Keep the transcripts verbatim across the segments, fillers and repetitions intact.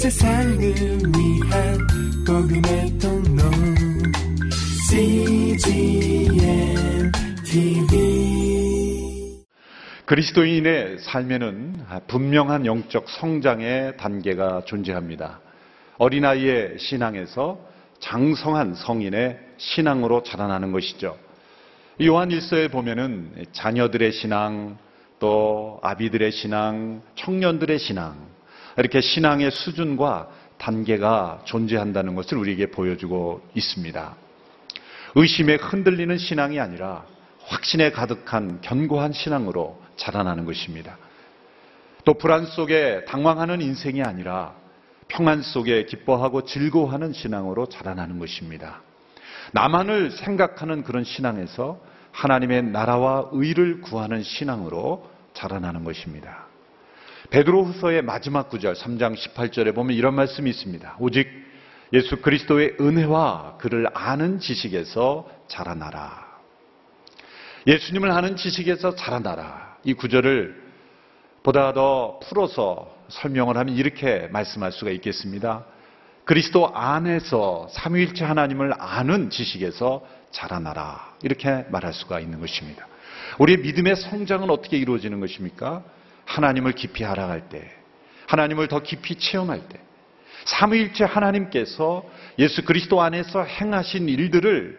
세상을 위한 복음의 통로 씨지엔 티비. 그리스도인의 삶에는 분명한 영적 성장의 단계가 존재합니다. 어린아이의 신앙에서 장성한 성인의 신앙으로 자라나는 것이죠. 요한일서에 보면은 자녀들의 신앙, 또 아비들의 신앙, 청년들의 신앙, 이렇게 신앙의 수준과 단계가 존재한다는 것을 우리에게 보여주고 있습니다. 의심에 흔들리는 신앙이 아니라 확신에 가득한 견고한 신앙으로 자라나는 것입니다. 또 불안 속에 당황하는 인생이 아니라 평안 속에 기뻐하고 즐거워하는 신앙으로 자라나는 것입니다. 나만을 생각하는 그런 신앙에서 하나님의 나라와 의를 구하는 신앙으로 자라나는 것입니다. 베드로후서의 마지막 구절 삼 장 십팔 절에 보면 이런 말씀이 있습니다. 오직 예수 그리스도의 은혜와 그를 아는 지식에서 자라나라. 예수님을 아는 지식에서 자라나라. 이 구절을 보다 더 풀어서 설명을 하면 이렇게 말씀할 수가 있겠습니다. 그리스도 안에서 삼위일체 하나님을 아는 지식에서 자라나라. 이렇게 말할 수가 있는 것입니다. 우리의 믿음의 성장은 어떻게 이루어지는 것입니까? 하나님을 깊이 알아갈 때, 하나님을 더 깊이 체험할 때, 삼위일체 하나님께서 예수 그리스도 안에서 행하신 일들을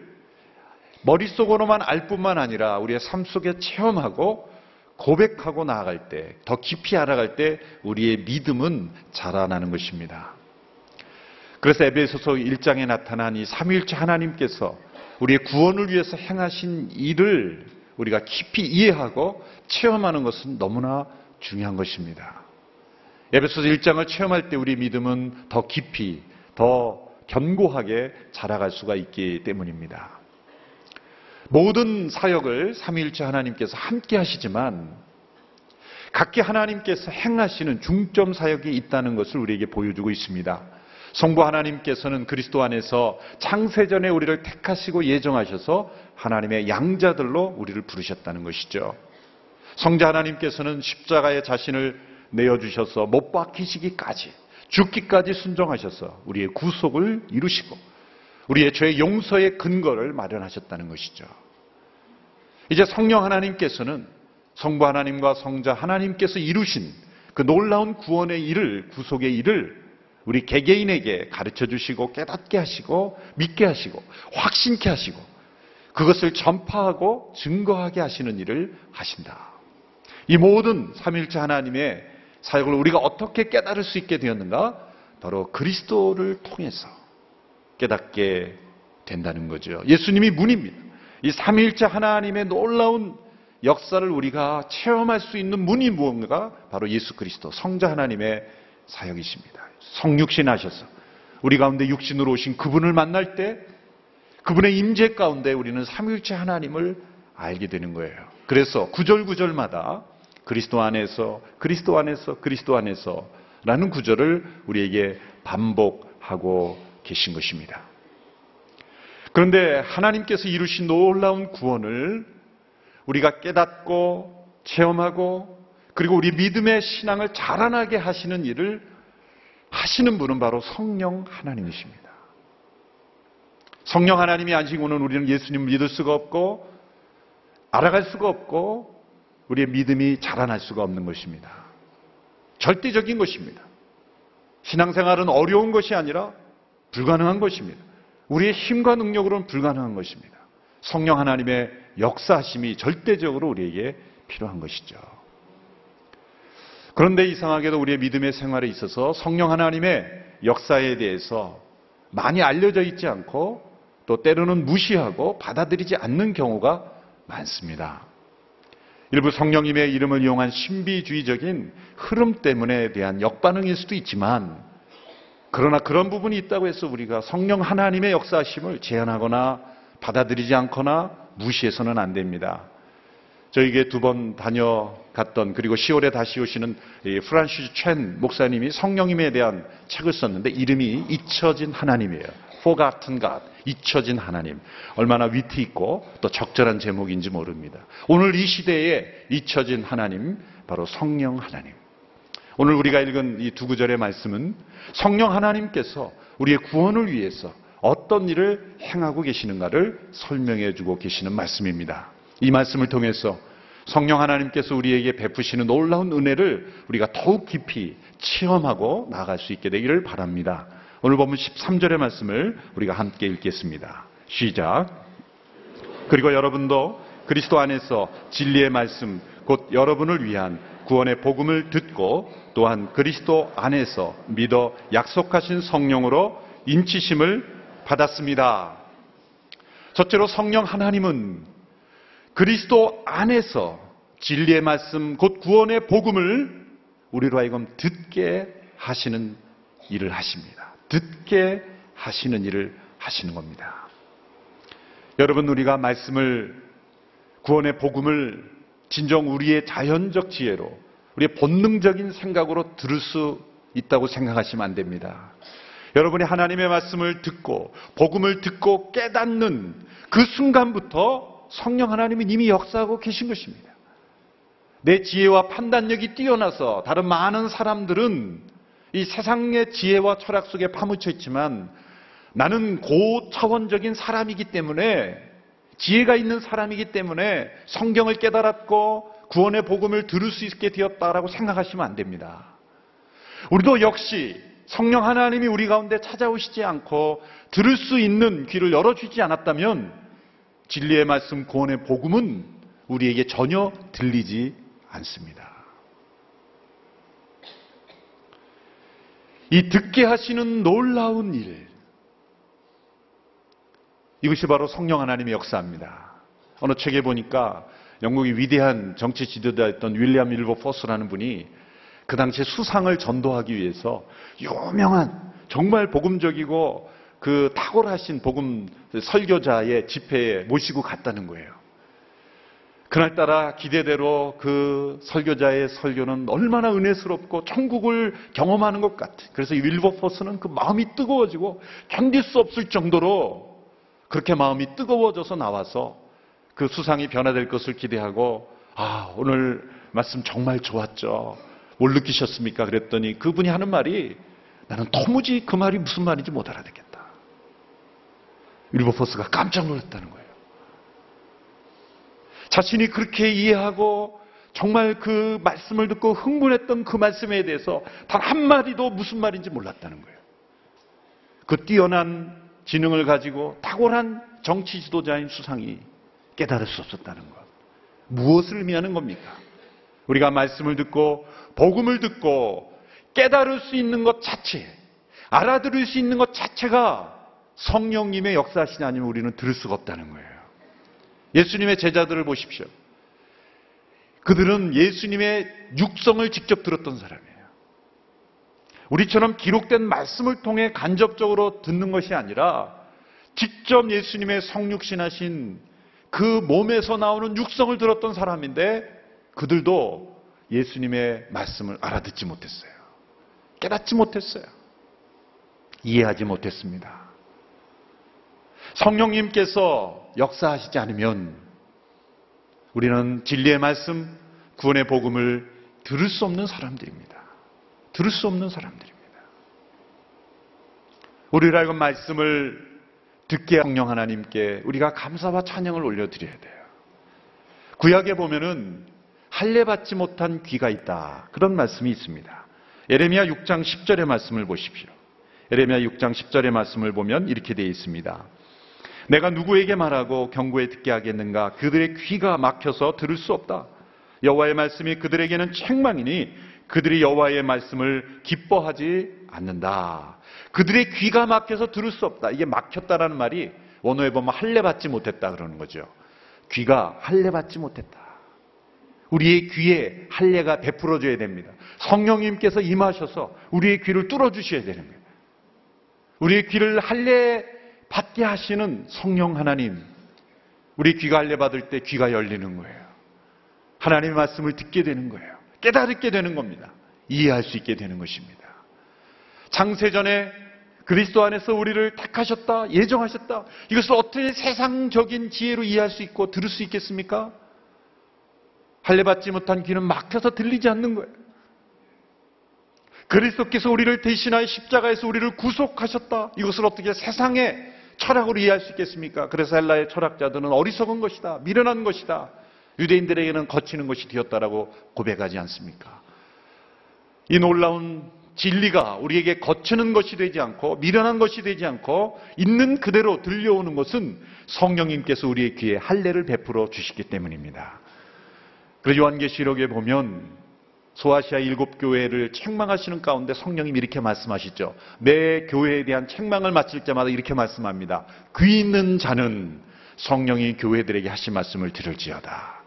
머릿속으로만 알 뿐만 아니라 우리의 삶 속에 체험하고 고백하고 나아갈 때, 더 깊이 알아갈 때 우리의 믿음은 자라나는 것입니다. 그래서 에베소서 일 장에 나타난 이 삼위일체 하나님께서 우리의 구원을 위해서 행하신 일을 우리가 깊이 이해하고 체험하는 것은 너무나 중요한 것입니다. 에베소서 일 장을 체험할 때 우리 믿음은 더 깊이, 더 견고하게 자라갈 수가 있기 때문입니다. 모든 사역을 삼위일체 하나님께서 함께 하시지만 각기 하나님께서 행하시는 중점 사역이 있다는 것을 우리에게 보여주고 있습니다. 성부 하나님께서는 그리스도 안에서 창세전에 우리를 택하시고 예정하셔서 하나님의 양자들로 우리를 부르셨다는 것이죠. 성자 하나님께서는 십자가에 자신을 내어주셔서 못 박히시기까지, 죽기까지 순종하셔서 우리의 구속을 이루시고 우리의 죄의 용서의 근거를 마련하셨다는 것이죠. 이제 성령 하나님께서는 성부 하나님과 성자 하나님께서 이루신 그 놀라운 구원의 일을, 구속의 일을 우리 개개인에게 가르쳐 주시고 깨닫게 하시고 믿게 하시고 확신케 하시고 그것을 전파하고 증거하게 하시는 일을 하신다. 이 모든 삼위일체 하나님의 사역을 우리가 어떻게 깨달을 수 있게 되었는가? 바로 그리스도를 통해서 깨닫게 된다는 거죠. 예수님이 문입니다. 이 삼위일체 하나님의 놀라운 역사를 우리가 체험할 수 있는 문이 무엇인가? 바로 예수 그리스도, 성자 하나님의 사역이십니다. 성육신 하셔서 우리 가운데 육신으로 오신 그분을 만날 때 그분의 임재 가운데 우리는 삼위일체 하나님을 알게 되는 거예요. 그래서 구절구절마다 그리스도 안에서, 그리스도 안에서, 그리스도 안에서 라는 구절을 우리에게 반복하고 계신 것입니다. 그런데 하나님께서 이루신 놀라운 구원을 우리가 깨닫고 체험하고 그리고 우리 믿음의 신앙을 자라나게 하시는 일을 하시는 분은 바로 성령 하나님이십니다. 성령 하나님이 아니시고는 우리는 예수님을 믿을 수가 없고 알아갈 수가 없고 우리의 믿음이 자라날 수가 없는 것입니다. 절대적인 것입니다. 신앙생활은 어려운 것이 아니라 불가능한 것입니다. 우리의 힘과 능력으로는 불가능한 것입니다. 성령 하나님의 역사하심이 절대적으로 우리에게 필요한 것이죠. 그런데 이상하게도 우리의 믿음의 생활에 있어서 성령 하나님의 역사에 대해서 많이 알려져 있지 않고 또 때로는 무시하고 받아들이지 않는 경우가 많습니다. 일부 성령님의 이름을 이용한 신비주의적인 흐름 때문에 대한 역반응일 수도 있지만 그러나 그런 부분이 있다고 해서 우리가 성령 하나님의 역사하심을 제한하거나 받아들이지 않거나 무시해서는 안 됩니다. 저에게 두 번 다녀갔던 그리고 시월에 다시 오시는 프란시스 챈 목사님이 성령님에 대한 책을 썼는데 이름이 잊혀진 하나님이에요. Forgotten God, 잊혀진 하나님. 얼마나 위트 있고 또 적절한 제목인지 모릅니다. 오늘 이 시대에 잊혀진 하나님, 바로 성령 하나님. 오늘 우리가 읽은 이 두 구절의 말씀은 성령 하나님께서 우리의 구원을 위해서 어떤 일을 행하고 계시는가를 설명해 주고 계시는 말씀입니다. 이 말씀을 통해서 성령 하나님께서 우리에게 베푸시는 놀라운 은혜를 우리가 더욱 깊이 체험하고 나아갈 수 있게 되기를 바랍니다. 오늘 본문 십삼 절의 말씀을 우리가 함께 읽겠습니다. 시작. 그리고 여러분도 그리스도 안에서 진리의 말씀 곧 여러분을 위한 구원의 복음을 듣고 또한 그리스도 안에서 믿어 약속하신 성령으로 인치심을 받았습니다. 첫째로 성령 하나님은 그리스도 안에서 진리의 말씀 곧 구원의 복음을 우리로 하여금 듣게 하시는 일을 하십니다. 듣게 하시는 일을 하시는 겁니다. 여러분, 우리가 말씀을, 구원의 복음을 진정 우리의 자연적 지혜로, 우리의 본능적인 생각으로 들을 수 있다고 생각하시면 안 됩니다. 여러분이 하나님의 말씀을 듣고 복음을 듣고 깨닫는 그 순간부터 성령 하나님이 이미 역사하고 계신 것입니다. 내 지혜와 판단력이 뛰어나서 다른 많은 사람들은 이 세상의 지혜와 철학 속에 파묻혀 있지만, 나는 고차원적인 사람이기 때문에, 지혜가 있는 사람이기 때문에 성경을 깨달았고 구원의 복음을 들을 수 있게 되었다라고 생각하시면 안 됩니다. 우리도 역시 성령 하나님이 우리 가운데 찾아오시지 않고 들을 수 있는 귀를 열어주지 않았다면 진리의 말씀, 구원의 복음은 우리에게 전혀 들리지 않습니다. 이 듣게 하시는 놀라운 일, 이것이 바로 성령 하나님의 역사입니다. 어느 책에 보니까 영국의 위대한 정치 지도자였던 윌리엄 윌버포스라는 분이 그 당시에 수상을 전도하기 위해서 유명한, 정말 복음적이고 그 탁월하신 복음 설교자의 집회에 모시고 갔다는 거예요. 그날따라 기대대로 그 설교자의 설교는 얼마나 은혜스럽고 천국을 경험하는 것 같아. 그래서 윌버포스는 그 마음이 뜨거워지고 견딜 수 없을 정도로 그렇게 마음이 뜨거워져서 나와서 그 수상이 변화될 것을 기대하고, 아, 오늘 말씀 정말 좋았죠. 뭘 느끼셨습니까? 그랬더니 그분이 하는 말이, 나는 도무지 그 말이 무슨 말인지 못 알아듣겠다. 윌버포스가 깜짝 놀랐다는 거예요. 자신이 그렇게 이해하고 정말 그 말씀을 듣고 흥분했던 그 말씀에 대해서 단 한마디도 무슨 말인지 몰랐다는 거예요. 그 뛰어난 지능을 가지고 탁월한 정치 지도자인 수상이 깨달을 수 없었다는 것. 무엇을 의미하는 겁니까? 우리가 말씀을 듣고 복음을 듣고 깨달을 수 있는 것 자체, 알아들을 수 있는 것 자체가 성령님의 역사하시냐 아니면 우리는 들을 수가 없다는 거예요. 예수님의 제자들을 보십시오. 그들은 예수님의 육성을 직접 들었던 사람이에요. 우리처럼 기록된 말씀을 통해 간접적으로 듣는 것이 아니라 직접 예수님의 성육신하신 그 몸에서 나오는 육성을 들었던 사람인데, 그들도 예수님의 말씀을 알아듣지 못했어요. 깨닫지 못했어요. 이해하지 못했습니다. 성령님께서 역사하시지 않으면 우리는 진리의 말씀, 구원의 복음을 들을 수 없는 사람들입니다. 들을 수 없는 사람들입니다. 우리를 알고 말씀을 듣게 한 성령 하나님께 우리가 감사와 찬양을 올려드려야 돼요. 구약에 보면은 할례받지 못한 귀가 있다, 그런 말씀이 있습니다. 예레미야 육 장 십 절의 말씀을 보십시오. 예레미야 육 장 십 절의 말씀을 보면 이렇게 되어 있습니다. 내가 누구에게 말하고 경고에 듣게 하겠는가? 그들의 귀가 막혀서 들을 수 없다. 여호와의 말씀이 그들에게는 책망이니 그들이 여호와의 말씀을 기뻐하지 않는다. 그들의 귀가 막혀서 들을 수 없다. 이게 막혔다라는 말이 원어에 보면 할례받지 못했다 그러는 거죠. 귀가 할례받지 못했다. 우리의 귀에 할례가 베풀어져야 됩니다. 성령님께서 임하셔서 우리의 귀를 뚫어주셔야 되는 거예요. 우리의 귀를 할례 받게 하시는 성령 하나님, 우리 귀가 할례받을 때 귀가 열리는 거예요. 하나님의 말씀을 듣게 되는 거예요. 깨닫게 되는 겁니다. 이해할 수 있게 되는 것입니다. 창세전에 그리스도 안에서 우리를 택하셨다, 예정하셨다, 이것을 어떻게 세상적인 지혜로 이해할 수 있고 들을 수 있겠습니까? 할례받지 못한 귀는 막혀서 들리지 않는 거예요. 그리스도께서 우리를 대신하여 십자가에서 우리를 구속하셨다. 이것을 어떻게 세상의 철학으로 이해할 수 있겠습니까? 그래서 헬라의 철학자들은 어리석은 것이다, 미련한 것이다, 유대인들에게는 거치는 것이 되었다라고 고백하지 않습니까? 이 놀라운 진리가 우리에게 거치는 것이 되지 않고 미련한 것이 되지 않고 있는 그대로 들려오는 것은 성령님께서 우리의 귀에 할례를 베풀어 주시기 때문입니다. 그래서 요한계시록에 보면 소아시아 일곱 교회를 책망하시는 가운데 성령님이 이렇게 말씀하시죠. 매 교회에 대한 책망을 마칠 때마다 이렇게 말씀합니다. 귀 있는 자는 성령이 교회들에게 하신 말씀을 들을지어다.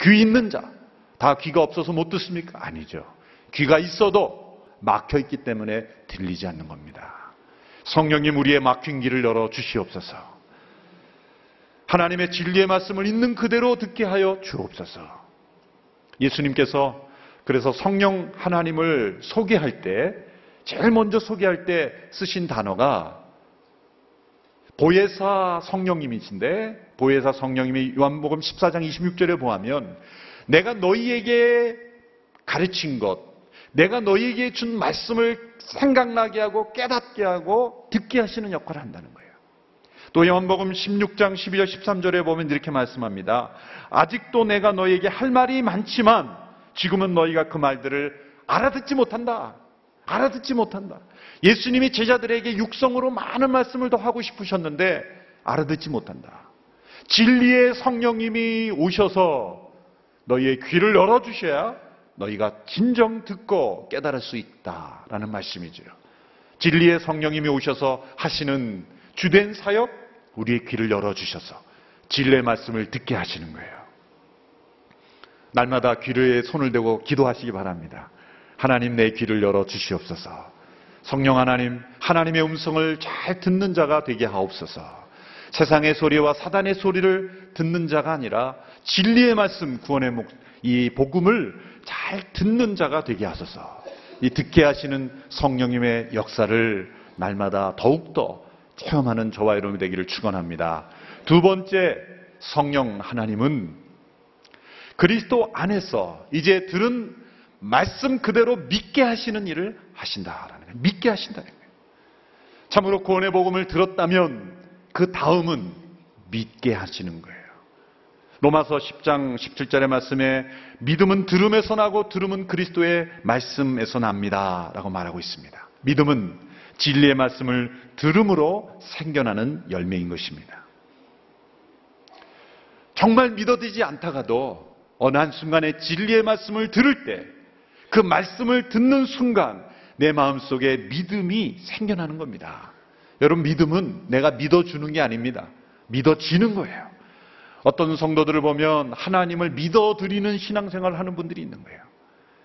귀 있는 자, 다 귀가 없어서 못 듣습니까? 아니죠. 귀가 있어도 막혀있기 때문에 들리지 않는 겁니다. 성령님, 우리의 막힌 길을 열어 주시옵소서. 하나님의 진리의 말씀을 있는 그대로 듣게 하여 주옵소서. 예수님께서 그래서 성령 하나님을 소개할 때, 제일 먼저 소개할 때 쓰신 단어가 보혜사 성령님이신데, 보혜사 성령님이 요한복음 십사 장 이십육 절에 보면 내가 너희에게 가르친 것, 내가 너희에게 준 말씀을 생각나게 하고 깨닫게 하고 듣게 하시는 역할을 한다는 거예요. 또 요한복음 십육 장 십이 절 십삼 절에 보면 이렇게 말씀합니다. 아직도 내가 너희에게 할 말이 많지만 지금은 너희가 그 말들을 알아듣지 못한다. 알아듣지 못한다. 예수님이 제자들에게 육성으로 많은 말씀을 더 하고 싶으셨는데 알아듣지 못한다. 진리의 성령님이 오셔서 너희의 귀를 열어주셔야 너희가 진정 듣고 깨달을 수 있다라는 말씀이죠. 진리의 성령님이 오셔서 하시는 주된 사역, 우리의 귀를 열어주셔서 진리의 말씀을 듣게 하시는 거예요. 날마다 귀에 손을 대고 기도하시기 바랍니다. 하나님, 내 귀를 열어 주시옵소서. 성령 하나님, 하나님의 음성을 잘 듣는 자가 되게 하옵소서. 세상의 소리와 사단의 소리를 듣는 자가 아니라 진리의 말씀, 구원의 목, 이 복음을 잘 듣는 자가 되게 하소서. 이 듣게 하시는 성령님의 역사를 날마다 더욱더 체험하는 저와 여러분이 되기를 축원합니다. 두 번째, 성령 하나님은 그리스도 안에서 이제 들은 말씀 그대로 믿게 하시는 일을 하신다라는 거예요. 믿게 하신다는 거예요. 참으로 구원의 복음을 들었다면 그 다음은 믿게 하시는 거예요. 로마서 십 장 십칠 절의 말씀에 믿음은 들음에서 나고 들음은 그리스도의 말씀에서 납니다 라고 말하고 있습니다. 믿음은 진리의 말씀을 들음으로 생겨나는 열매인 것입니다. 정말 믿어지지 않다가도 어느 한순간에 진리의 말씀을 들을 때, 그 말씀을 듣는 순간 내 마음속에 믿음이 생겨나는 겁니다. 여러분, 믿음은 내가 믿어주는 게 아닙니다. 믿어지는 거예요. 어떤 성도들을 보면 하나님을 믿어드리는 신앙생활을 하는 분들이 있는 거예요.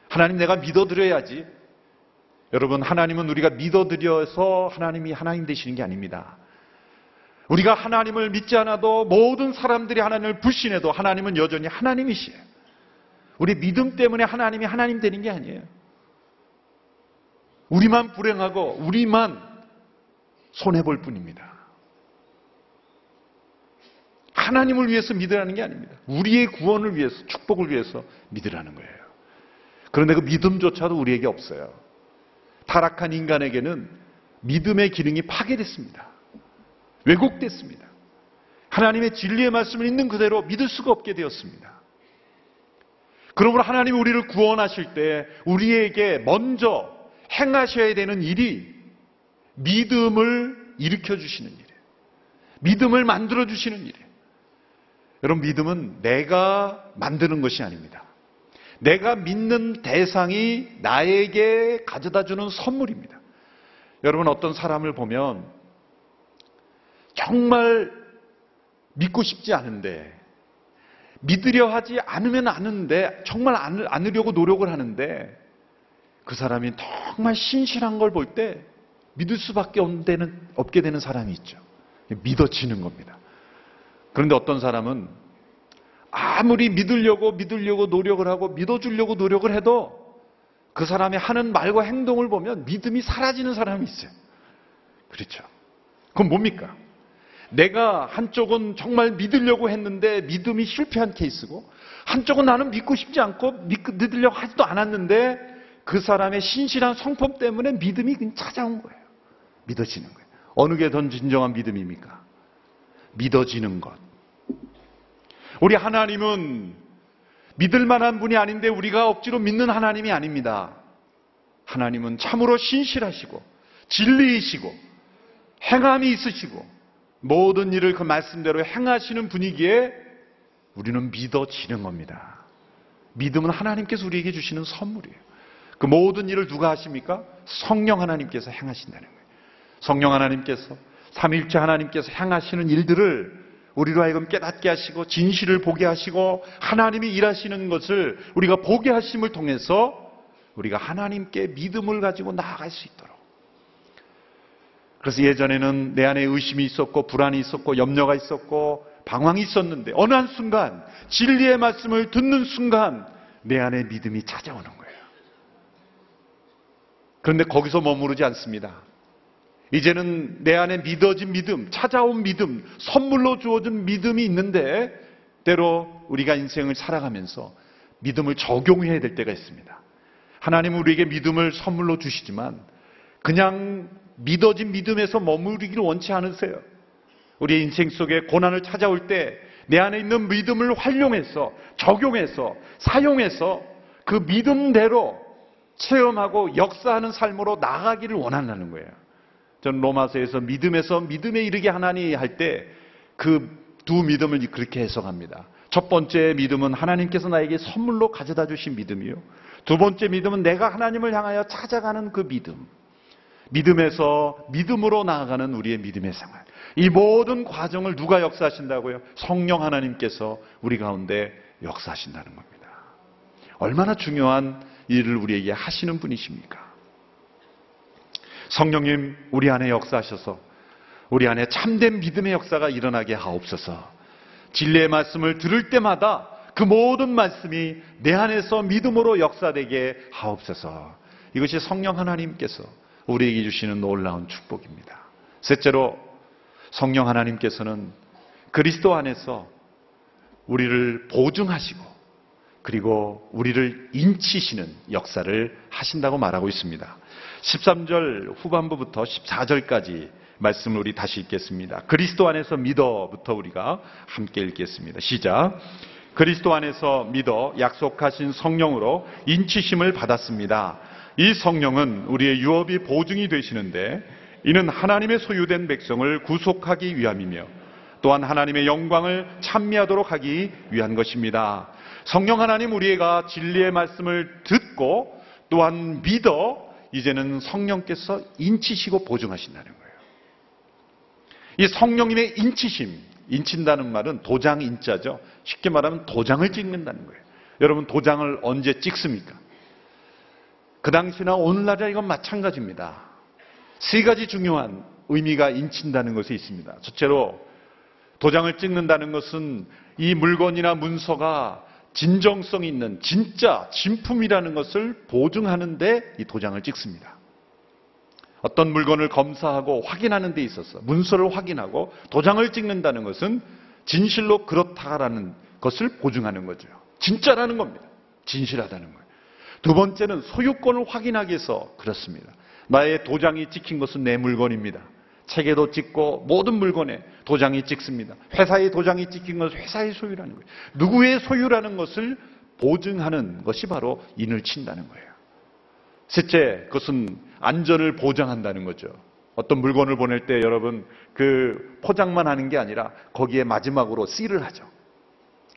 하나님, 내가 믿어드려야지. 여러분, 하나님은 우리가 믿어드려서 하나님이 하나님 되시는 게 아닙니다. 우리가 하나님을 믿지 않아도 모든 사람들이 하나님을 불신해도 하나님은 여전히 하나님이시에요. 우리 믿음 때문에 하나님이 하나님 되는 게 아니에요. 우리만 불행하고 우리만 손해볼 뿐입니다. 하나님을 위해서 믿으라는 게 아닙니다. 우리의 구원을 위해서, 축복을 위해서 믿으라는 거예요. 그런데 그 믿음조차도 우리에게 없어요. 타락한 인간에게는 믿음의 기능이 파괴됐습니다. 왜곡됐습니다. 하나님의 진리의 말씀을 있는 그대로 믿을 수가 없게 되었습니다. 그러므로 하나님이 우리를 구원하실 때 우리에게 먼저 행하셔야 되는 일이 믿음을 일으켜주시는 일이에요. 믿음을 만들어주시는 일이에요. 여러분, 믿음은 내가 만드는 것이 아닙니다. 내가 믿는 대상이 나에게 가져다주는 선물입니다. 여러분, 어떤 사람을 보면 정말 믿고 싶지 않은데, 믿으려 하지 않으면 아는데, 정말 안으려고 노력을 하는데, 그 사람이 정말 신실한 걸 볼 때 믿을 수밖에 없게 되는 사람이 있죠. 믿어지는 겁니다. 그런데 어떤 사람은 아무리 믿으려고 믿으려고 노력을 하고 믿어주려고 노력을 해도 그 사람이 하는 말과 행동을 보면 믿음이 사라지는 사람이 있어요. 그렇죠? 그건 뭡니까? 내가 한쪽은 정말 믿으려고 했는데 믿음이 실패한 케이스고, 한쪽은 나는 믿고 싶지 않고 믿으려고 하지도 않았는데 그 사람의 신실한 성품 때문에 믿음이 그냥 찾아온 거예요. 믿어지는 거예요. 어느 게 더 진정한 믿음입니까? 믿어지는 것. 우리 하나님은 믿을 만한 분이 아닌데 우리가 억지로 믿는 하나님이 아닙니다. 하나님은 참으로 신실하시고 진리이시고 행함이 있으시고 모든 일을 그 말씀대로 행하시는 분이기에 우리는 믿어지는 겁니다. 믿음은 하나님께서 우리에게 주시는 선물이에요. 그 모든 일을 누가 하십니까? 성령 하나님께서 행하신다는 거예요. 성령 하나님께서, 삼위일체 하나님께서 행하시는 일들을 우리로 하여금 깨닫게 하시고 진실을 보게 하시고 하나님이 일하시는 것을 우리가 보게 하심을 통해서 우리가 하나님께 믿음을 가지고 나아갈 수 있도록. 그래서 예전에는 내 안에 의심이 있었고 불안이 있었고 염려가 있었고 방황이 있었는데 어느 한순간 진리의 말씀을 듣는 순간 내 안에 믿음이 찾아오는 거예요. 그런데 거기서 머무르지 않습니다. 이제는 내 안에 믿어진 믿음, 찾아온 믿음, 선물로 주어진 믿음이 있는데 때로 우리가 인생을 살아가면서 믿음을 적용해야 될 때가 있습니다. 하나님은 우리에게 믿음을 선물로 주시지만 그냥 믿어진 믿음에서 머무르기를 원치 않으세요. 우리의 인생 속에 고난을 찾아올 때 내 안에 있는 믿음을 활용해서, 적용해서, 사용해서 그 믿음대로 체험하고 역사하는 삶으로 나아가기를 원한다는 거예요. 전 로마서에서 믿음에서 믿음에 이르게 하나니 할 때 그 두 믿음을 그렇게 해석합니다. 첫 번째 믿음은 하나님께서 나에게 선물로 가져다 주신 믿음이요. 두 번째 믿음은 내가 하나님을 향하여 찾아가는 그 믿음. 믿음에서 믿음으로 나아가는 우리의 믿음의 생활. 이 모든 과정을 누가 역사하신다고요? 성령 하나님께서 우리 가운데 역사하신다는 겁니다. 얼마나 중요한 일을 우리에게 하시는 분이십니까? 성령님, 우리 안에 역사하셔서 우리 안에 참된 믿음의 역사가 일어나게 하옵소서. 진리의 말씀을 들을 때마다 그 모든 말씀이 내 안에서 믿음으로 역사되게 하옵소서. 이것이 성령 하나님께서 우리에게 주시는 놀라운 축복입니다. 셋째로, 성령 하나님께서는 그리스도 안에서 우리를 보증하시고 그리고 우리를 인치시는 역사를 하신다고 말하고 있습니다. 십삼 절 후반부부터 십사 절까지 말씀을 우리 다시 읽겠습니다. 그리스도 안에서 믿어부터 우리가 함께 읽겠습니다. 시작. 그리스도 안에서 믿어 약속하신 성령으로 인치심을 받았습니다. 이 성령은 우리의 유업이 보증이 되시는데 이는 하나님의 소유된 백성을 구속하기 위함이며 또한 하나님의 영광을 찬미하도록 하기 위한 것입니다. 성령 하나님, 우리가 진리의 말씀을 듣고 또한 믿어 이제는 성령께서 인치시고 보증하신다는 거예요. 이 성령님의 인치심, 인친다는 말은 도장 인자죠. 쉽게 말하면 도장을 찍는다는 거예요. 여러분, 도장을 언제 찍습니까? 그 당시나 오늘날이나 이건 마찬가지입니다. 세 가지 중요한 의미가 인친다는 것에 있습니다. 첫째로, 도장을 찍는다는 것은 이 물건이나 문서가 진정성 있는 진짜 진품이라는 것을 보증하는 데 이 도장을 찍습니다. 어떤 물건을 검사하고 확인하는 데 있어서 문서를 확인하고 도장을 찍는다는 것은 진실로 그렇다라는 것을 보증하는 거죠. 진짜라는 겁니다. 진실하다는 거예요. 두 번째는 소유권을 확인하기 위해서 그렇습니다. 나의 도장이 찍힌 것은 내 물건입니다. 책에도 찍고 모든 물건에 도장이 찍습니다. 회사의 도장이 찍힌 것은 회사의 소유라는 거예요. 누구의 소유라는 것을 보증하는 것이 바로 인을 친다는 거예요. 셋째, 그것은 안전을 보장한다는 거죠. 어떤 물건을 보낼 때 여러분 그 포장만 하는 게 아니라 거기에 마지막으로 씨를 하죠.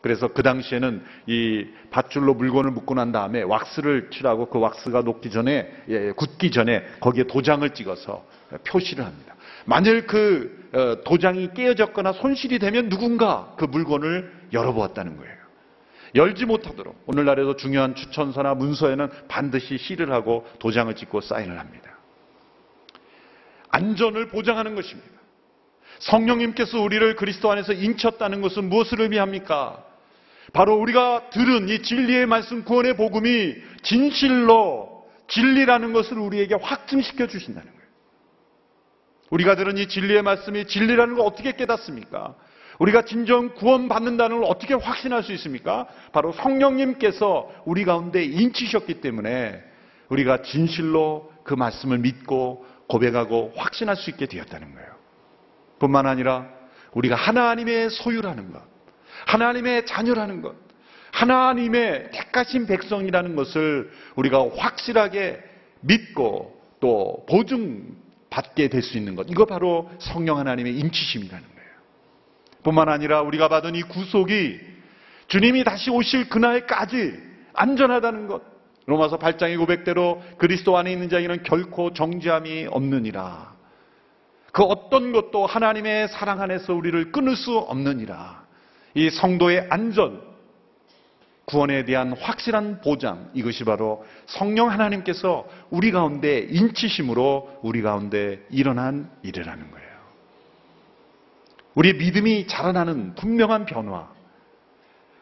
그래서 그 당시에는 이 밧줄로 물건을 묶고 난 다음에 왁스를 칠하고 그 왁스가 녹기 전에, 예, 굳기 전에 거기에 도장을 찍어서 표시를 합니다. 만일 그 도장이 깨어졌거나 손실이 되면 누군가 그 물건을 열어보았다는 거예요. 열지 못하도록 오늘날에도 중요한 추천서나 문서에는 반드시 시를 하고 도장을 찍고 사인을 합니다. 안전을 보장하는 것입니다. 성령님께서 우리를 그리스도 안에서 인쳤다는 것은 무엇을 의미합니까? 바로 우리가 들은 이 진리의 말씀, 구원의 복음이 진실로 진리라는 것을 우리에게 확증시켜 주신다는 거예요. 우리가 들은 이 진리의 말씀이 진리라는 걸 어떻게 깨닫습니까? 우리가 진정 구원받는다는 걸 어떻게 확신할 수 있습니까? 바로 성령님께서 우리 가운데 인치셨기 때문에 우리가 진실로 그 말씀을 믿고 고백하고 확신할 수 있게 되었다는 거예요. 뿐만 아니라 우리가 하나님의 소유라는 것, 하나님의 자녀라는 것, 하나님의 택하신 백성이라는 것을 우리가 확실하게 믿고 또 보증받게 될 수 있는 것, 이거 바로 성령 하나님의 인치심이라는 거예요. 뿐만 아니라 우리가 받은 이 구속이 주님이 다시 오실 그날까지 안전하다는 것, 로마서 팔 장의 고백대로 그리스도 안에 있는 자에게는 결코 정죄함이 없느니라. 그 어떤 것도 하나님의 사랑 안에서 우리를 끊을 수 없느니라. 이 성도의 안전, 구원에 대한 확실한 보장, 이것이 바로 성령 하나님께서 우리 가운데 인치심으로 우리 가운데 일어난 일이라는 거예요. 우리의 믿음이 자라나는 분명한 변화,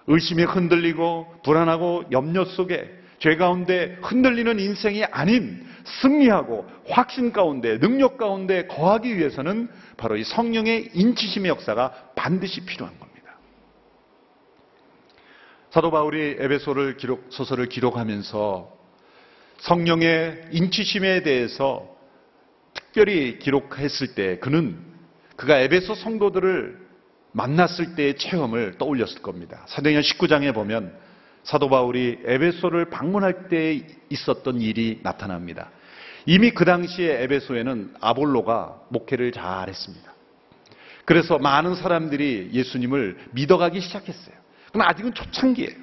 의심에 흔들리고 불안하고 염려 속에 죄 가운데 흔들리는 인생이 아닌 승리하고 확신 가운데 능력 가운데 거하기 위해서는 바로 이 성령의 인치심의 역사가 반드시 필요한 겁니다. 사도 바울이 에베소를 기록, 소설을 기록하면서 성령의 인치심에 대해서 특별히 기록했을 때 그는 그가 에베소 성도들을 만났을 때의 체험을 떠올렸을 겁니다. 사도행전 십구 장에 보면 사도 바울이 에베소를 방문할 때 있었던 일이 나타납니다. 이미 그 당시에 에베소에는 아볼로가 목회를 잘했습니다. 그래서 많은 사람들이 예수님을 믿어가기 시작했어요. 그러나 아직은 초창기예요.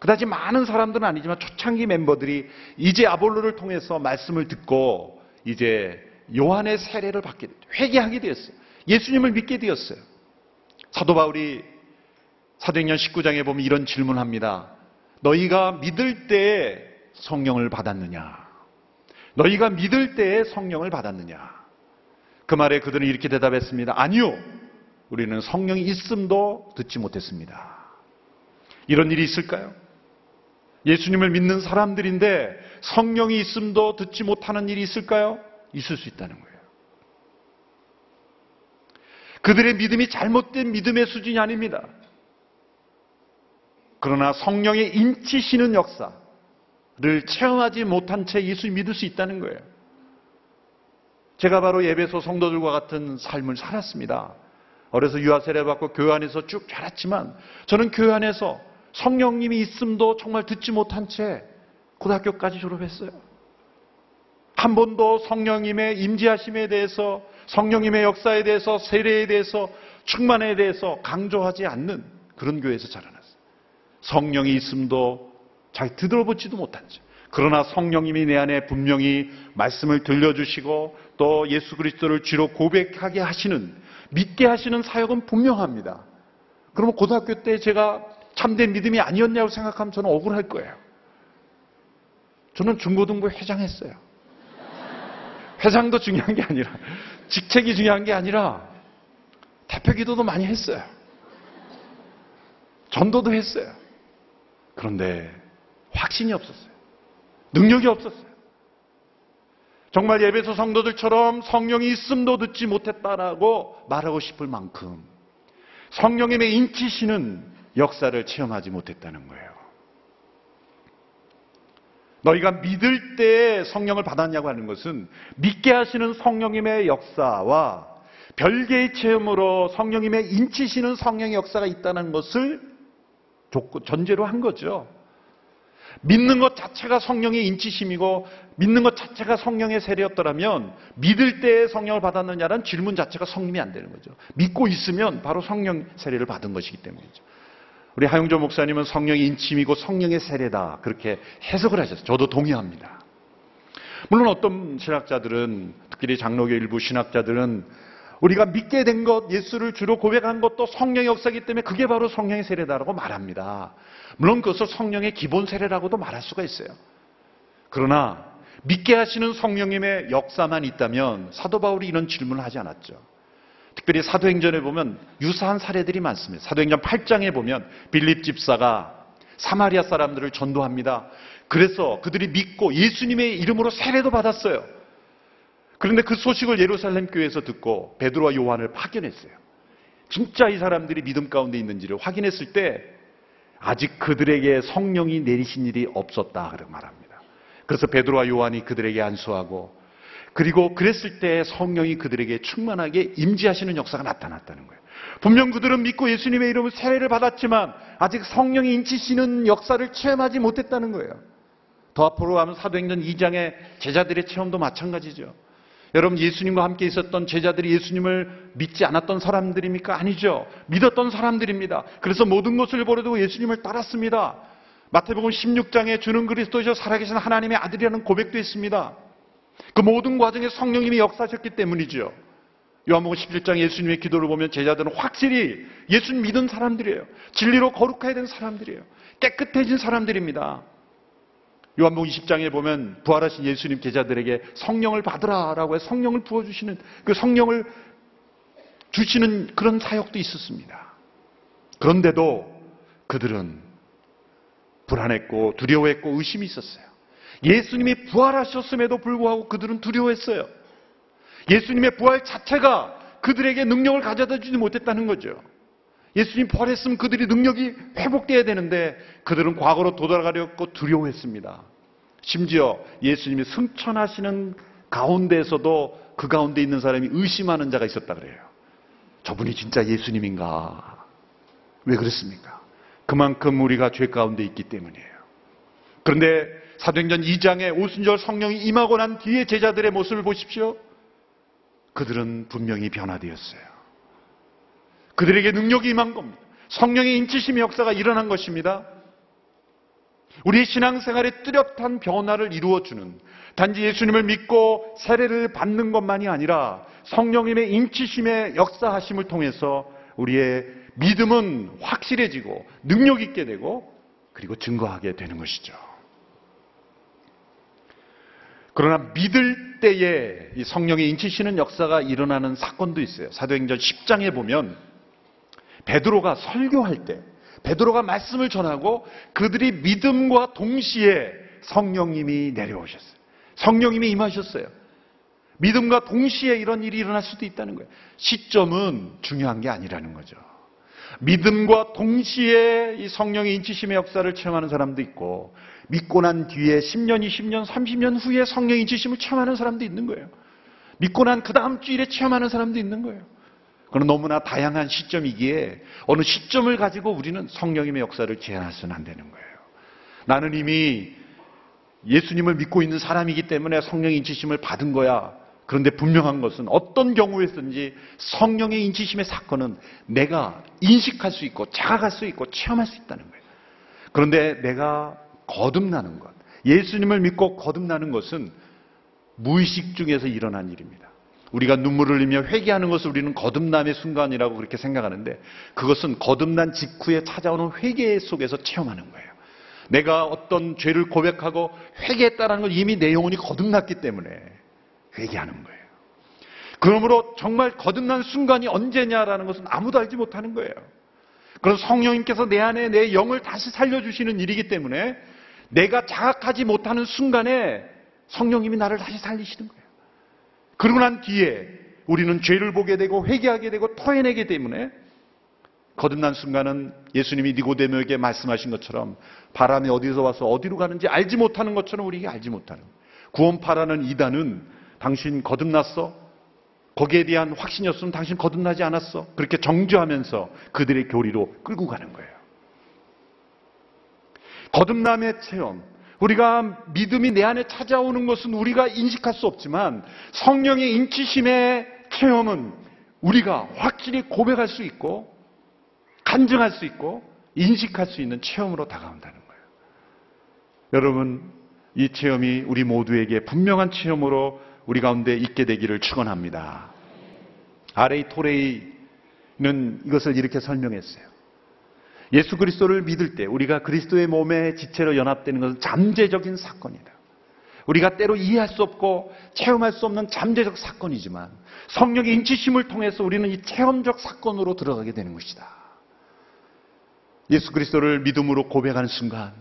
그다지 많은 사람들은 아니지만 초창기 멤버들이 이제 아볼로를 통해서 말씀을 듣고 이제 요한의 세례를 받게, 회개하게 되었어요. 예수님을 믿게 되었어요. 사도 바울이 사도행전 십구 장에 보면 이런 질문을 합니다. 너희가 믿을 때에 성령을 받았느냐? 너희가 믿을 때에 성령을 받았느냐? 그 말에 그들은 이렇게 대답했습니다. 아니요, 우리는 성령이 있음도 듣지 못했습니다. 이런 일이 있을까요? 예수님을 믿는 사람들인데 성령이 있음도 듣지 못하는 일이 있을까요? 있을 수 있다는 거예요. 그들의 믿음이 잘못된 믿음의 수준이 아닙니다. 그러나 성령의 인치시는 역사를 체험하지 못한 채 예수를 믿을 수 있다는 거예요. 제가 바로 에베소 성도들과 같은 삶을 살았습니다. 어려서 유아 세례 받고 교회 안에서 쭉 자랐지만 저는 교회 안에서 성령님이 있음도 정말 듣지 못한 채 고등학교까지 졸업했어요. 한 번도 성령님의 임재하심에 대해서, 성령님의 역사에 대해서, 세례에 대해서, 충만에 대해서 강조하지 않는 그런 교회에서 자라났어요. 성령이 있음도 잘 들어보지도 못한 채. 그러나 성령님이 내 안에 분명히 말씀을 들려주시고 또 예수 그리스도를 주로 고백하게 하시는, 믿게 하시는 사역은 분명합니다. 그러면 고등학교 때 제가 참된 믿음이 아니었냐고 생각하면 저는 억울할 거예요. 저는 중고등부 회장했어요. 회장도 중요한 게 아니라, 직책이 중요한 게 아니라 대표기도도 많이 했어요. 전도도 했어요. 그런데 확신이 없었어요. 능력이 없었어요. 정말 에베소 성도들처럼 성령이 있음도 듣지 못했다라고 말하고 싶을 만큼 성령님의 인치시는 역사를 체험하지 못했다는 거예요. 너희가 믿을 때 성령을 받았냐고 하는 것은 믿게 하시는 성령님의 역사와 별개의 체험으로 성령님의 인치시는 성령의 역사가 있다는 것을 전제로 한 거죠. 믿는 것 자체가 성령의 인치심이고 믿는 것 자체가 성령의 세례였더라면 믿을 때 성령을 받았느냐라는 질문 자체가 성립이 안 되는 거죠. 믿고 있으면 바로 성령 세례를 받은 것이기 때문이죠. 우리 하용조 목사님은 성령의 인침이고 성령의 세례다, 그렇게 해석을 하셨어요. 저도 동의합니다. 물론 어떤 신학자들은, 특히 장로교 일부 신학자들은 우리가 믿게 된 것, 예수를 주로 고백한 것도 성령의 역사이기 때문에 그게 바로 성령의 세례다라고 말합니다. 물론 그것을 성령의 기본 세례라고도 말할 수가 있어요. 그러나 믿게 하시는 성령님의 역사만 있다면 사도 바울이 이런 질문을 하지 않았죠. 특별히 사도행전에 보면 유사한 사례들이 많습니다. 사도행전 팔 장에 보면 빌립 집사가 사마리아 사람들을 전도합니다. 그래서 그들이 믿고 예수님의 이름으로 세례도 받았어요. 그런데 그 소식을 예루살렘 교회에서 듣고 베드로와 요한을 파견했어요. 진짜 이 사람들이 믿음 가운데 있는지를 확인했을 때 아직 그들에게 성령이 내리신 일이 없었다, 그렇게 말합니다. 그래서 베드로와 요한이 그들에게 안수하고, 그리고 그랬을 때 성령이 그들에게 충만하게 임재하시는 역사가 나타났다는 거예요. 분명 그들은 믿고 예수님의 이름으로 세례를 받았지만 아직 성령이 인치시는 역사를 체험하지 못했다는 거예요. 더 앞으로 가면 사도행전 이 장의 제자들의 체험도 마찬가지죠. 여러분, 예수님과 함께 있었던 제자들이 예수님을 믿지 않았던 사람들입니까? 아니죠. 믿었던 사람들입니다. 그래서 모든 것을 버려두고 예수님을 따랐습니다. 마태복음 십육 장에 주는 그리스도이시여 살아계신 하나님의 아들이라는 고백도 있습니다. 그 모든 과정에 성령님이 역사하셨기 때문이죠. 요한복음 십칠 장 예수님의 기도를 보면 제자들은 확실히 예수님 믿은 사람들이에요. 진리로 거룩해야 된 사람들이에요. 깨끗해진 사람들입니다. 요한복음 이십 장에 보면 부활하신 예수님 제자들에게 성령을 받으라라고 해서 성령을 부어주시는, 그 성령을 주시는 그런 사역도 있었습니다. 그런데도 그들은 불안했고 두려워했고 의심이 있었어요. 예수님이 부활하셨음에도 불구하고 그들은 두려워했어요. 예수님의 부활 자체가 그들에게 능력을 가져다 주지 못했다는 거죠. 예수님 부활했으면 그들이 능력이 회복돼야 되는데 그들은 과거로 돌아가려고 두려워했습니다. 심지어 예수님이 승천하시는 가운데에서도 그 가운데 있는 사람이 의심하는 자가 있었다 그래요. 저분이 진짜 예수님인가? 왜 그랬습니까? 그만큼 우리가 죄 가운데 있기 때문이에요. 그런데 사도행전 이 장에 오순절 성령이 임하고 난 뒤에 제자들의 모습을 보십시오. 그들은 분명히 변화되었어요. 그들에게 능력이 임한 겁니다. 성령의 인치심의 역사가 일어난 것입니다. 우리의 신앙생활의 뚜렷한 변화를 이루어주는, 단지 예수님을 믿고 세례를 받는 것만이 아니라 성령님의 인치심의 역사하심을 통해서 우리의 믿음은 확실해지고 능력 있게 되고 그리고 증거하게 되는 것이죠. 그러나 믿을 때에 이 성령의 인치시는 역사가 일어나는 사건도 있어요. 사도행전 십 장에 보면 베드로가 설교할 때, 베드로가 말씀을 전하고 그들이 믿음과 동시에 성령님이 내려오셨어요. 성령님이 임하셨어요. 믿음과 동시에 이런 일이 일어날 수도 있다는 거예요. 시점은 중요한 게 아니라는 거죠. 믿음과 동시에 이 성령의 인치심의 역사를 체험하는 사람도 있고, 믿고 난 뒤에 십 년, 이십 년, 삼십 년 후에 성령의 인치심을 체험하는 사람도 있는 거예요. 믿고 난 그 다음 주일에 체험하는 사람도 있는 거예요. 그건 너무나 다양한 시점이기에 어느 시점을 가지고 우리는 성령님의 역사를 제한해서는 안 되는 거예요. 나는 이미 예수님을 믿고 있는 사람이기 때문에 성령의 인치심을 받은 거야. 그런데 분명한 것은 어떤 경우에든지 성령의 인치심의 사건은 내가 인식할 수 있고 자각할 수 있고 체험할 수 있다는 거예요. 그런데 내가 거듭나는 것, 예수님을 믿고 거듭나는 것은 무의식 중에서 일어난 일입니다. 우리가 눈물을 흘리며 회개하는 것을 우리는 거듭남의 순간이라고 그렇게 생각하는데 그것은 거듭난 직후에 찾아오는 회개 속에서 체험하는 거예요. 내가 어떤 죄를 고백하고 회개했다는 건 이미 내 영혼이 거듭났기 때문에 회개하는 거예요. 그러므로 정말 거듭난 순간이 언제냐라는 것은 아무도 알지 못하는 거예요. 그런 성령님께서 내 안에 내 영을 다시 살려주시는 일이기 때문에 내가 자각하지 못하는 순간에 성령님이 나를 다시 살리시는 거예요. 그러고 난 뒤에 우리는 죄를 보게 되고 회개하게 되고 토해내기 때문에 거듭난 순간은 예수님이 니고데모에게 말씀하신 것처럼 바람이 어디서 와서 어디로 가는지 알지 못하는 것처럼 우리에게 알지 못하는 구원파라는 이단은 당신 거듭났어? 거기에 대한 확신이었으면 당신 거듭나지 않았어? 그렇게 정죄하면서 그들의 교리로 끌고 가는 거예요. 거듭남의 체험, 우리가 믿음이 내 안에 찾아오는 것은 우리가 인식할 수 없지만 성령의 인치심의 체험은 우리가 확실히 고백할 수 있고 간증할 수 있고 인식할 수 있는 체험으로 다가온다는 거예요. 여러분, 이 체험이 우리 모두에게 분명한 체험으로 우리 가운데 있게 되기를 축원합니다. 아레이 토레이는 이것을 이렇게 설명했어요. 예수 그리스도를 믿을 때 우리가 그리스도의 몸의 지체로 연합되는 것은 잠재적인 사건이다. 우리가 때로 이해할 수 없고 체험할 수 없는 잠재적 사건이지만 성령의 인치심을 통해서 우리는 이 체험적 사건으로 들어가게 되는 것이다. 예수 그리스도를 믿음으로 고백하는 순간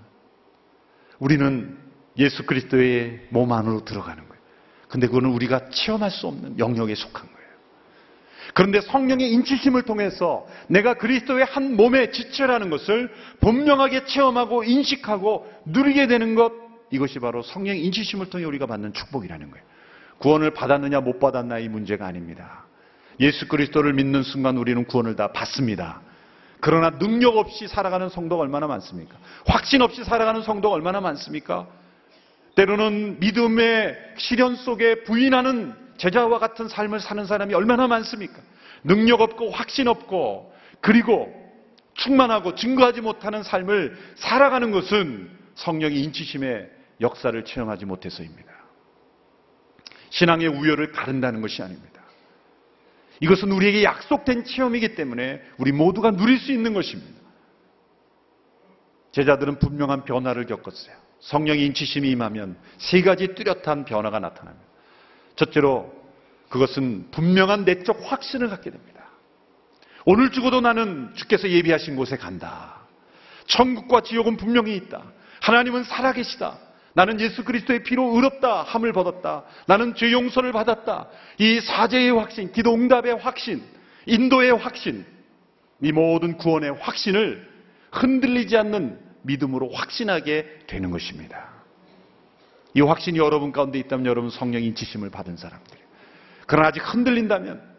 우리는 예수 그리스도의 몸 안으로 들어가는 거예요. 근데 그거는 우리가 체험할 수 없는 영역에 속한 거예요. 그런데 성령의 인치심을 통해서 내가 그리스도의 한 몸의 지체라는 것을 분명하게 체험하고 인식하고 누리게 되는 것, 이것이 바로 성령 인치심을 통해 우리가 받는 축복이라는 거예요. 구원을 받았느냐 못 받았나 이 문제가 아닙니다. 예수 그리스도를 믿는 순간 우리는 구원을 다 받습니다. 그러나 능력 없이 살아가는 성도가 얼마나 많습니까? 확신 없이 살아가는 성도가 얼마나 많습니까? 때로는 믿음의 시련 속에 부인하는 제자와 같은 삶을 사는 사람이 얼마나 많습니까? 능력 없고 확신 없고 그리고 충만하고 증거하지 못하는 삶을 살아가는 것은 성령의 인치심의 역사를 체험하지 못해서입니다. 신앙의 우열을 가른다는 것이 아닙니다. 이것은 우리에게 약속된 체험이기 때문에 우리 모두가 누릴 수 있는 것입니다. 제자들은 분명한 변화를 겪었어요. 성령의 인치심이 임하면 세 가지 뚜렷한 변화가 나타납니다. 첫째로 그것은 분명한 내적 확신을 갖게 됩니다. 오늘 죽어도 나는 주께서 예비하신 곳에 간다. 천국과 지옥은 분명히 있다. 하나님은 살아계시다. 나는 예수 그리스도의 피로 의롭다 함을 받았다. 나는 죄 용서를 받았다. 이 사죄의 확신, 기도 응답의 확신, 인도의 확신, 이 모든 구원의 확신을 흔들리지 않는 믿음으로 확신하게 되는 것입니다. 이 확신이 여러분 가운데 있다면 여러분 성령의 인치심을 받은 사람들이에요. 그러나 아직 흔들린다면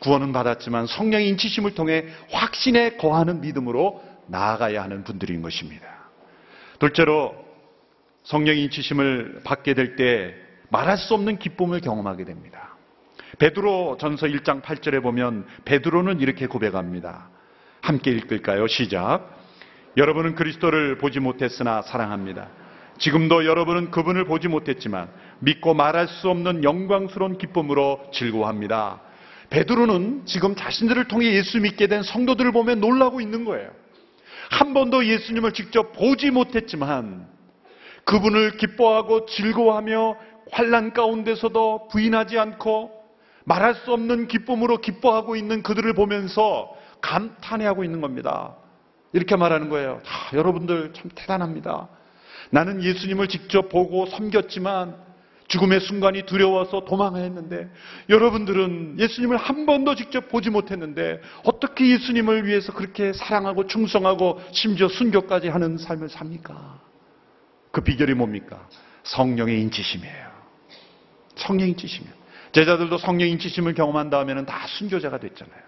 구원은 받았지만 성령의 인치심을 통해 확신에 거하는 믿음으로 나아가야 하는 분들인 것입니다. 둘째로 성령의 인치심을 받게 될 때 말할 수 없는 기쁨을 경험하게 됩니다. 베드로 전서 일 장 팔 절에 보면 베드로는 이렇게 고백합니다. 함께 읽을까요? 시작. 여러분은 그리스도를 보지 못했으나 사랑합니다. 지금도 여러분은 그분을 보지 못했지만 믿고 말할 수 없는 영광스러운 기쁨으로 즐거워합니다. 베드로는 지금 자신들을 통해 예수 믿게 된 성도들을 보며 놀라고 있는 거예요. 한 번도 예수님을 직접 보지 못했지만 그분을 기뻐하고 즐거워하며 환난 가운데서도 부인하지 않고 말할 수 없는 기쁨으로 기뻐하고 있는 그들을 보면서 감탄해하고 있는 겁니다. 이렇게 말하는 거예요. 아, 여러분들 참 대단합니다. 나는 예수님을 직접 보고 섬겼지만 죽음의 순간이 두려워서 도망했는데 여러분들은 예수님을 한 번도 직접 보지 못했는데 어떻게 예수님을 위해서 그렇게 사랑하고 충성하고 심지어 순교까지 하는 삶을 삽니까? 그 비결이 뭡니까? 성령의 인치심이에요. 성령의 인치심이에요. 제자들도 성령의 인치심을 경험한 다음에는 다 순교자가 됐잖아요.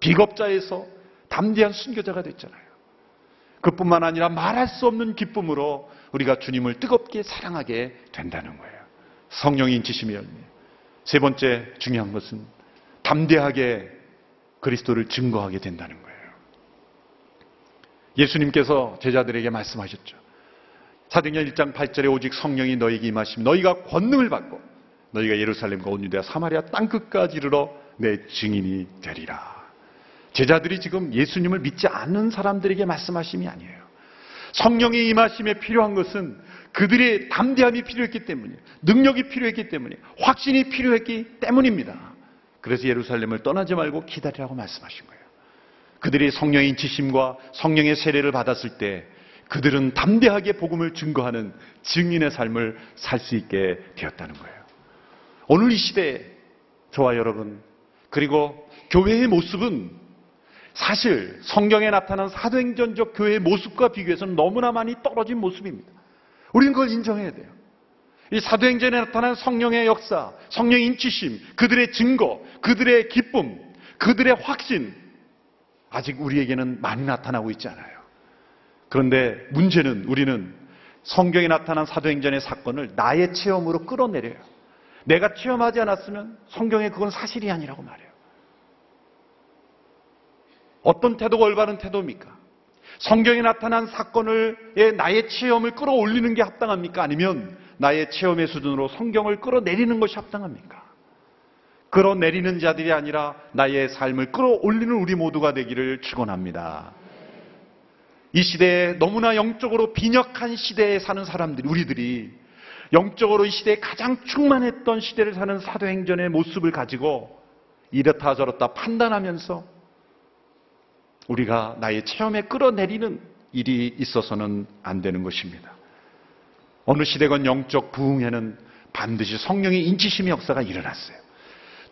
비겁자에서 담대한 순교자가 됐잖아요. 그뿐만 아니라 말할 수 없는 기쁨으로 우리가 주님을 뜨겁게 사랑하게 된다는 거예요. 성령의 인치심의 열매예요. 세 번째 중요한 것은 담대하게 그리스도를 증거하게 된다는 거예요. 예수님께서 제자들에게 말씀하셨죠. 사도행전 일 장 팔 절에 오직 성령이 너희에게 임하시면 너희가 권능을 받고 너희가 예루살렘과 온 유대와 사마리아 땅끝까지 이르러 내 증인이 되리라. 제자들이 지금 예수님을 믿지 않는 사람들에게 말씀하심이 아니에요. 성령의 임하심에 필요한 것은 그들의 담대함이 필요했기 때문이에요. 능력이 필요했기 때문이에요. 확신이 필요했기 때문입니다. 그래서 예루살렘을 떠나지 말고 기다리라고 말씀하신 거예요. 그들이 성령의 인치심과 성령의 세례를 받았을 때 그들은 담대하게 복음을 증거하는 증인의 삶을 살 수 있게 되었다는 거예요. 오늘 이 시대에 저와 여러분 그리고 교회의 모습은 사실 성경에 나타난 사도행전적 교회의 모습과 비교해서는 너무나 많이 떨어진 모습입니다. 우리는 그걸 인정해야 돼요. 이 사도행전에 나타난 성령의 역사, 성령의 인치심, 그들의 증거, 그들의 기쁨, 그들의 확신 아직 우리에게는 많이 나타나고 있지 않아요. 그런데 문제는 우리는 성경에 나타난 사도행전의 사건을 나의 체험으로 끌어내려요. 내가 체험하지 않았으면 성경에 그건 사실이 아니라고 말해요. 어떤 태도가 올바른 태도입니까? 성경에 나타난 사건을 나의 체험을 끌어올리는 게 합당합니까? 아니면 나의 체험의 수준으로 성경을 끌어내리는 것이 합당합니까? 끌어내리는 자들이 아니라 나의 삶을 끌어올리는 우리 모두가 되기를 축원합니다. 이 시대에 너무나 영적으로 빈약한 시대에 사는 사람들이 우리들이 영적으로 이 시대에 가장 충만했던 시대를 사는 사도행전의 모습을 가지고 이렇다 저렇다 판단하면서 우리가 나의 체험에 끌어내리는 일이 있어서는 안 되는 것입니다. 어느 시대건 영적 부흥에는 반드시 성령의 인치심의 역사가 일어났어요.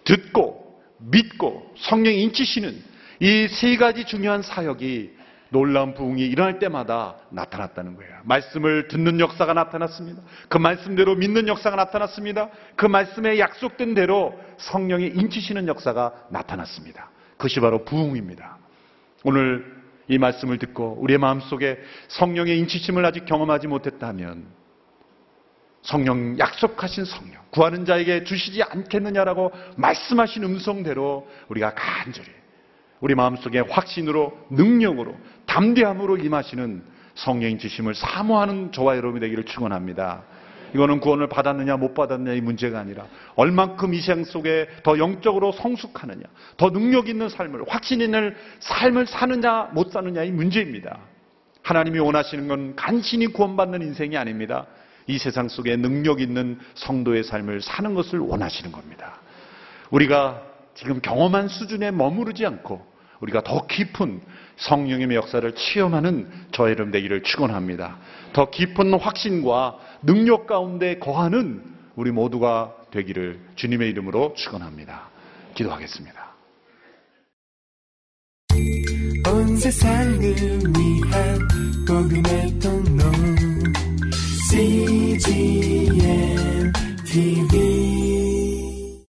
듣고 믿고 성령의 인치시는 이 세 가지 중요한 사역이 놀라운 부흥이 일어날 때마다 나타났다는 거예요. 말씀을 듣는 역사가 나타났습니다. 그 말씀대로 믿는 역사가 나타났습니다. 그 말씀에 약속된 대로 성령이 인치시는 역사가 나타났습니다. 그것이 바로 부흥입니다. 오늘 이 말씀을 듣고 우리의 마음속에 성령의 인치심을 아직 경험하지 못했다면 성령, 약속하신 성령, 구하는 자에게 주시지 않겠느냐라고 말씀하신 음성대로 우리가 간절히 우리 마음속에 확신으로, 능력으로, 담대함으로 임하시는 성령 인치심을 사모하는 저와 여러분이 되기를 축원합니다. 이거는 구원을 받았느냐 못 받았느냐의 문제가 아니라 얼만큼 이 세상 속에 더 영적으로 성숙하느냐, 더 능력 있는 삶을, 확신 있는 삶을 사느냐 못 사느냐의 문제입니다. 하나님이 원하시는 건 간신히 구원받는 인생이 아닙니다. 이 세상 속에 능력 있는 성도의 삶을 사는 것을 원하시는 겁니다. 우리가 지금 경험한 수준에 머무르지 않고 우리가 더 깊은 성령님의 역사를 체험하는 저의 여러분 되기를 축원합니다. 더 깊은 확신과 능력 가운데 거하는 우리 모두가 되기를 주님의 이름으로 축원합니다. 기도하겠습니다. 온 세상을 위한 복음의 통로 씨지엔 티비